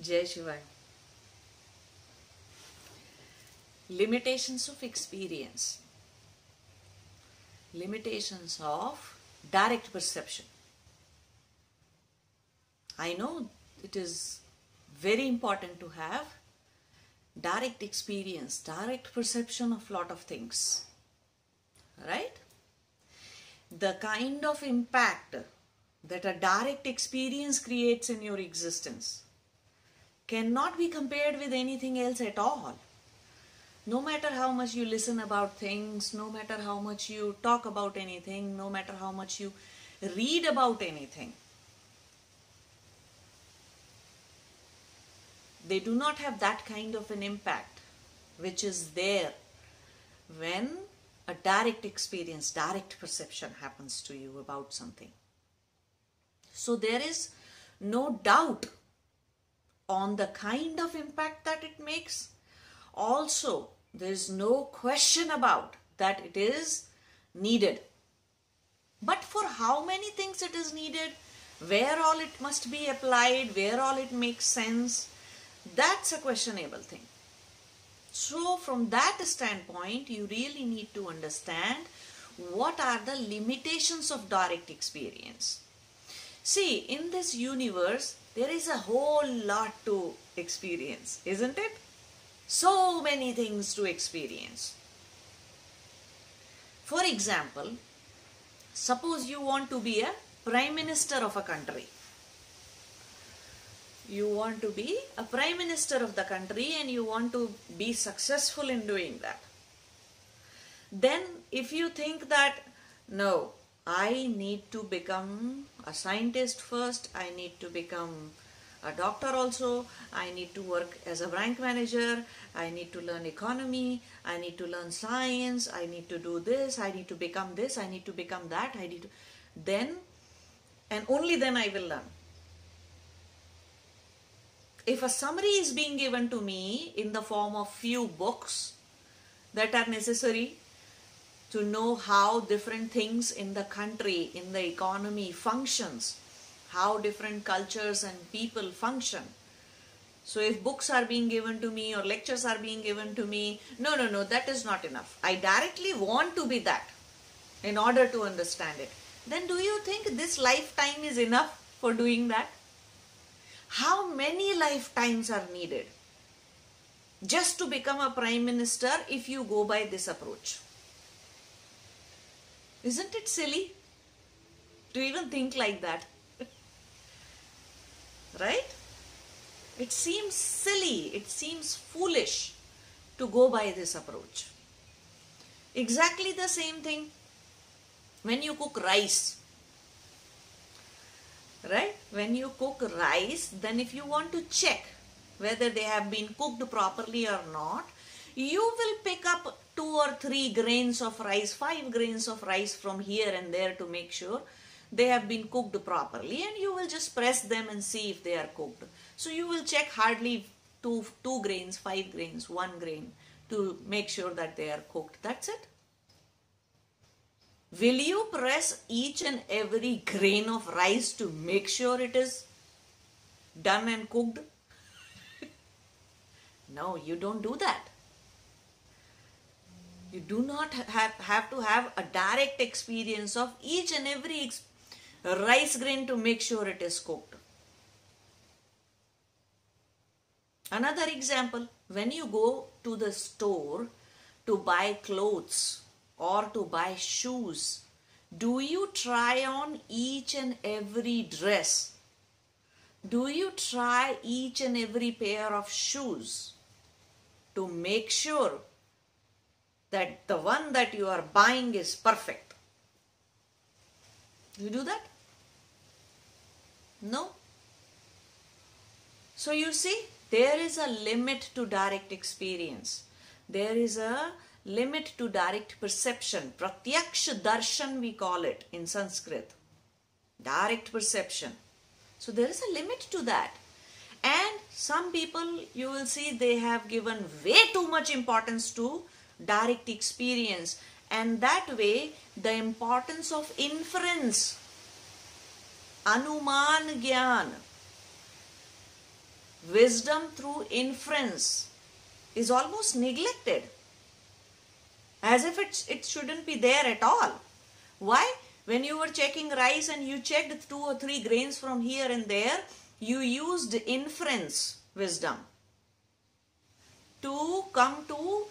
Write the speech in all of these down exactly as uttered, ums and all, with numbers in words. Jai Shivay. Limitations of experience. Limitations of direct perception. I know it is very important to have direct experience, direct perception of lot of things, right? The kind of impact that a direct experience creates in your existence cannot be compared with anything else at all. No matter how much you listen about things, no matter how much you talk about anything, no matter how much you read about anything, they do not have that kind of an impact which is there when a direct experience, direct perception happens to you about something. So there is no doubt on the kind of impact that it makes. Also, there is no question about that it is needed. But for how many things it is needed, where all it must be applied, where all it makes sense, that's a questionable thing. So from that standpoint, you really need to understand what are the limitations of direct experience. See, in this universe, there is a whole lot to experience, isn't it? So many things to experience. For example, suppose you want to be a prime minister of a country. You want to be a prime minister of the country and you want to be successful in doing that. Then if you think that, no, I need to become a scientist first, I need to become a doctor also, I need to work as a bank manager, I need to learn economy, I need to learn science, I need to do this, I need to become this, I need to become that, I need to... Then, and only then I will learn. If a summary is being given to me in the form of few books that are necessary to know how different things in the country, in the economy functions, how different cultures and people function. So if books are being given to me or lectures are being given to me, no, no, no, that is not enough. I directly want to be that in order to understand it. Then do you think this lifetime is enough for doing that? How many lifetimes are needed just to become a prime minister if you go by this approach? Isn't it silly to even think like that? Right? It seems silly, it seems foolish to go by this approach. Exactly the same thing when you cook rice. Right? When you cook rice, then if you want to check whether they have been cooked properly or not, you will pick up two or three grains of rice, five grains of rice from here and there to make sure they have been cooked properly, and you will just press them and see if they are cooked. So you will check hardly two, two grains, five grains, one grain to make sure that they are cooked. That's it. Will you press each and every grain of rice to make sure it is done and cooked? No, you don't do that. You do not have, have to have a direct experience of each and every ex- rice grain to make sure it is cooked. Another example, when you go to the store to buy clothes or to buy shoes, do you try on each and every dress? Do you try each and every pair of shoes to make sure that the one that you are buying is perfect? Do you do that? No. So you see, there is a limit to direct experience. There is a limit to direct perception. Pratyaksha darshan we call it in Sanskrit. Direct perception. So there is a limit to that. And some people, you will see, they have given way too much importance to direct experience. And that way, the importance of inference, Anuman Gyaan, wisdom through inference is almost neglected, as if it's, it shouldn't be there at all. Why? When you were checking rice and you checked two or three grains from here and there, you used inference wisdom to come to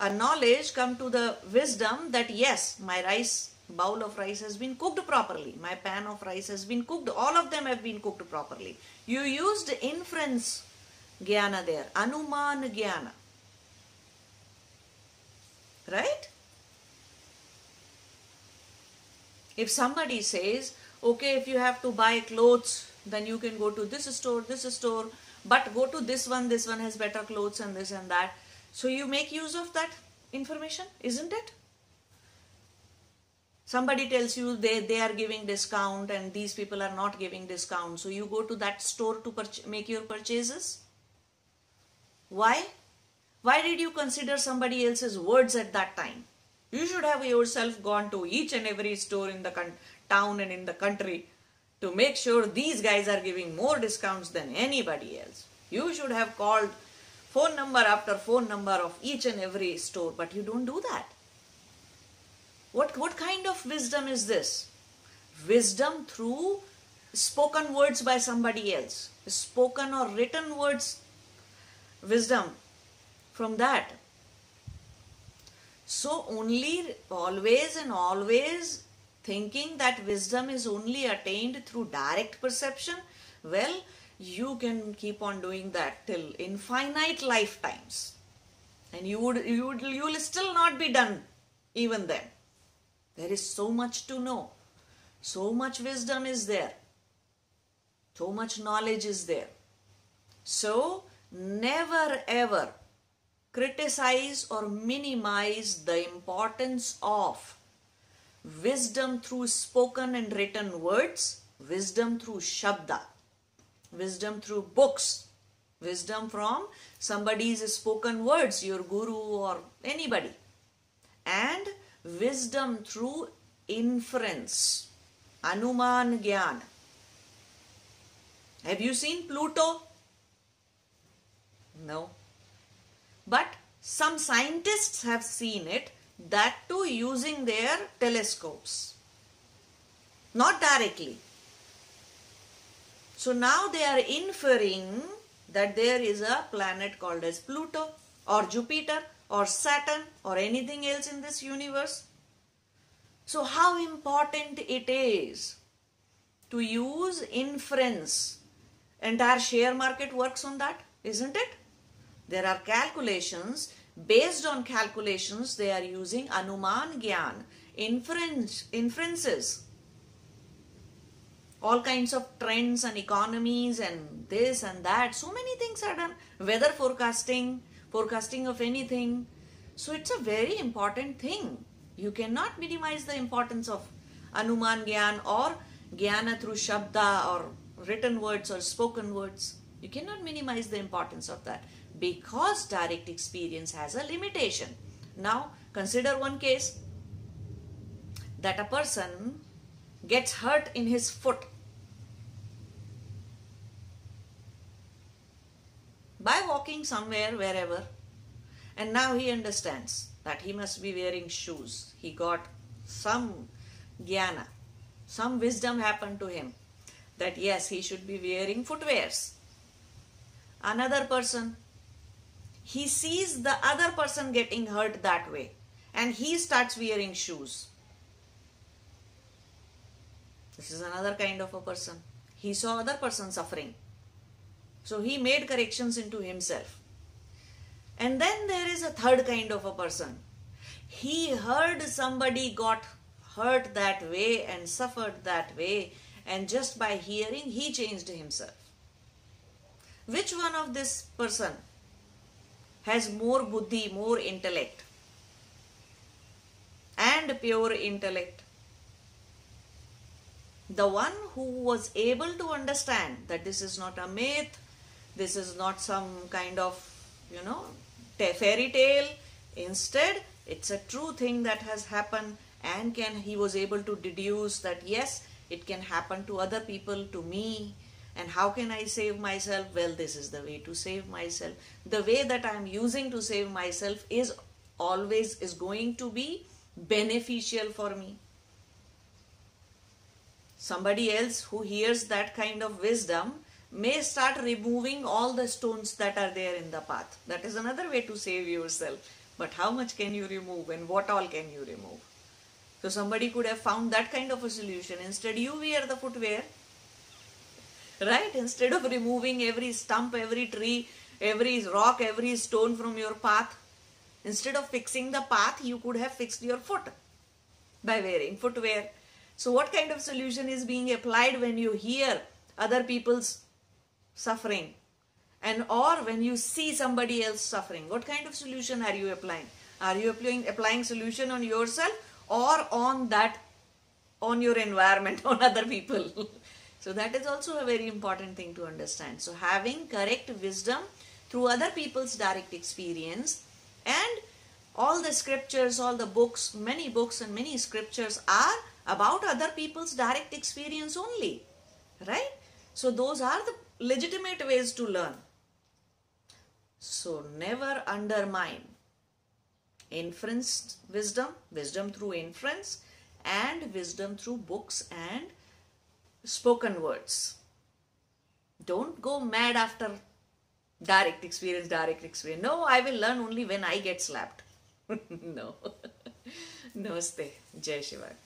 a knowledge, come to the wisdom that yes, my rice, bowl of rice has been cooked properly, my pan of rice has been cooked, all of them have been cooked properly. You used inference jnana there, Anuman Gyaan. Right? If somebody says, okay, if you have to buy clothes, then you can go to this store, this store, but go to this one, this one has better clothes and this and that. So you make use of that information, isn't it? Somebody tells you they, they are giving discount and these people are not giving discount. So you go to that store to make your purchases. Why? Why did you consider somebody else's words at that time? You should have yourself gone to each and every store in the town and in the country to make sure these guys are giving more discounts than anybody else. You should have called phone number after phone number of each and every store, but you don't do that. What, what kind of wisdom is this? Wisdom through spoken words by somebody else. Spoken or written words, wisdom from that. So only always and always thinking that wisdom is only attained through direct perception, well, you can keep on doing that till infinite lifetimes. And you would, you would, you will still not be done even then. There is so much to know. So much wisdom is there. So much knowledge is there. So never ever criticize or minimize the importance of wisdom through spoken and written words, wisdom through shabda, wisdom through books, wisdom from somebody's spoken words, your guru or anybody, and wisdom through inference, Anuman Gyaan. Have you seen Pluto? No. But some scientists have seen it, that too using their telescopes, not directly. So now they are inferring that there is a planet called as Pluto or Jupiter or Saturn or anything else in this universe. So how important it is to use inference. Entire share market works on that, isn't it? There are calculations. Based on calculations, they are using Anuman Gyaan, inference, inferences, all kinds of trends and economies and this and that. So many things are done. Weather forecasting, forecasting of anything. So it's a very important thing. You cannot minimize the importance of Anuman Gyaan or Jnana through shabda or written words or spoken words. You cannot minimize the importance of that, because direct experience has a limitation. Now consider one case, that a person gets hurt in his foot. By walking somewhere, wherever, and now he understands that he must be wearing shoes. He got some jnana, some wisdom happened to him that yes, he should be wearing footwears. Another person, he sees the other person getting hurt that way and he starts wearing shoes. This is another kind of a person. He saw other person suffering. So he made corrections into himself. And then there is a third kind of a person. He heard somebody got hurt that way and suffered that way, and just by hearing he changed himself. Which one of this person has more buddhi, more intellect and pure intellect? The one who was able to understand that this is not a myth, this is not some kind of, you know, fairy tale. Instead, it's a true thing that has happened, and can he was able to deduce that yes, it can happen to other people, to me, And how can I save myself? Well, this is the way to save myself. The way that I am using to save myself is always is going to be beneficial for me. Somebody else who hears that kind of wisdom may start removing all the stones that are there in the path. That is another way to save yourself. But how much can you remove and what all can you remove? So somebody could have found that kind of a solution. Instead, you wear the footwear, right? Instead of removing every stump, every tree, every rock, every stone from your path, instead of fixing the path, you could have fixed your foot by wearing footwear. So what kind of solution is being applied when you hear other people's suffering, and or when you see somebody else suffering? What kind of solution are you applying? Are you applying applying solution on yourself or on that, on your environment, on other people? So that is also a very important thing to understand. So having correct wisdom through other people's direct experience, and all the scriptures, all the books, many books and many scriptures are about other people's direct experience only, right? So those are the legitimate ways to learn. So never undermine inference wisdom, wisdom through inference, and wisdom through books and spoken words. Don't go mad after direct experience, direct experience. No, I will learn only when I get slapped. No. Namaste. Jai Shivay.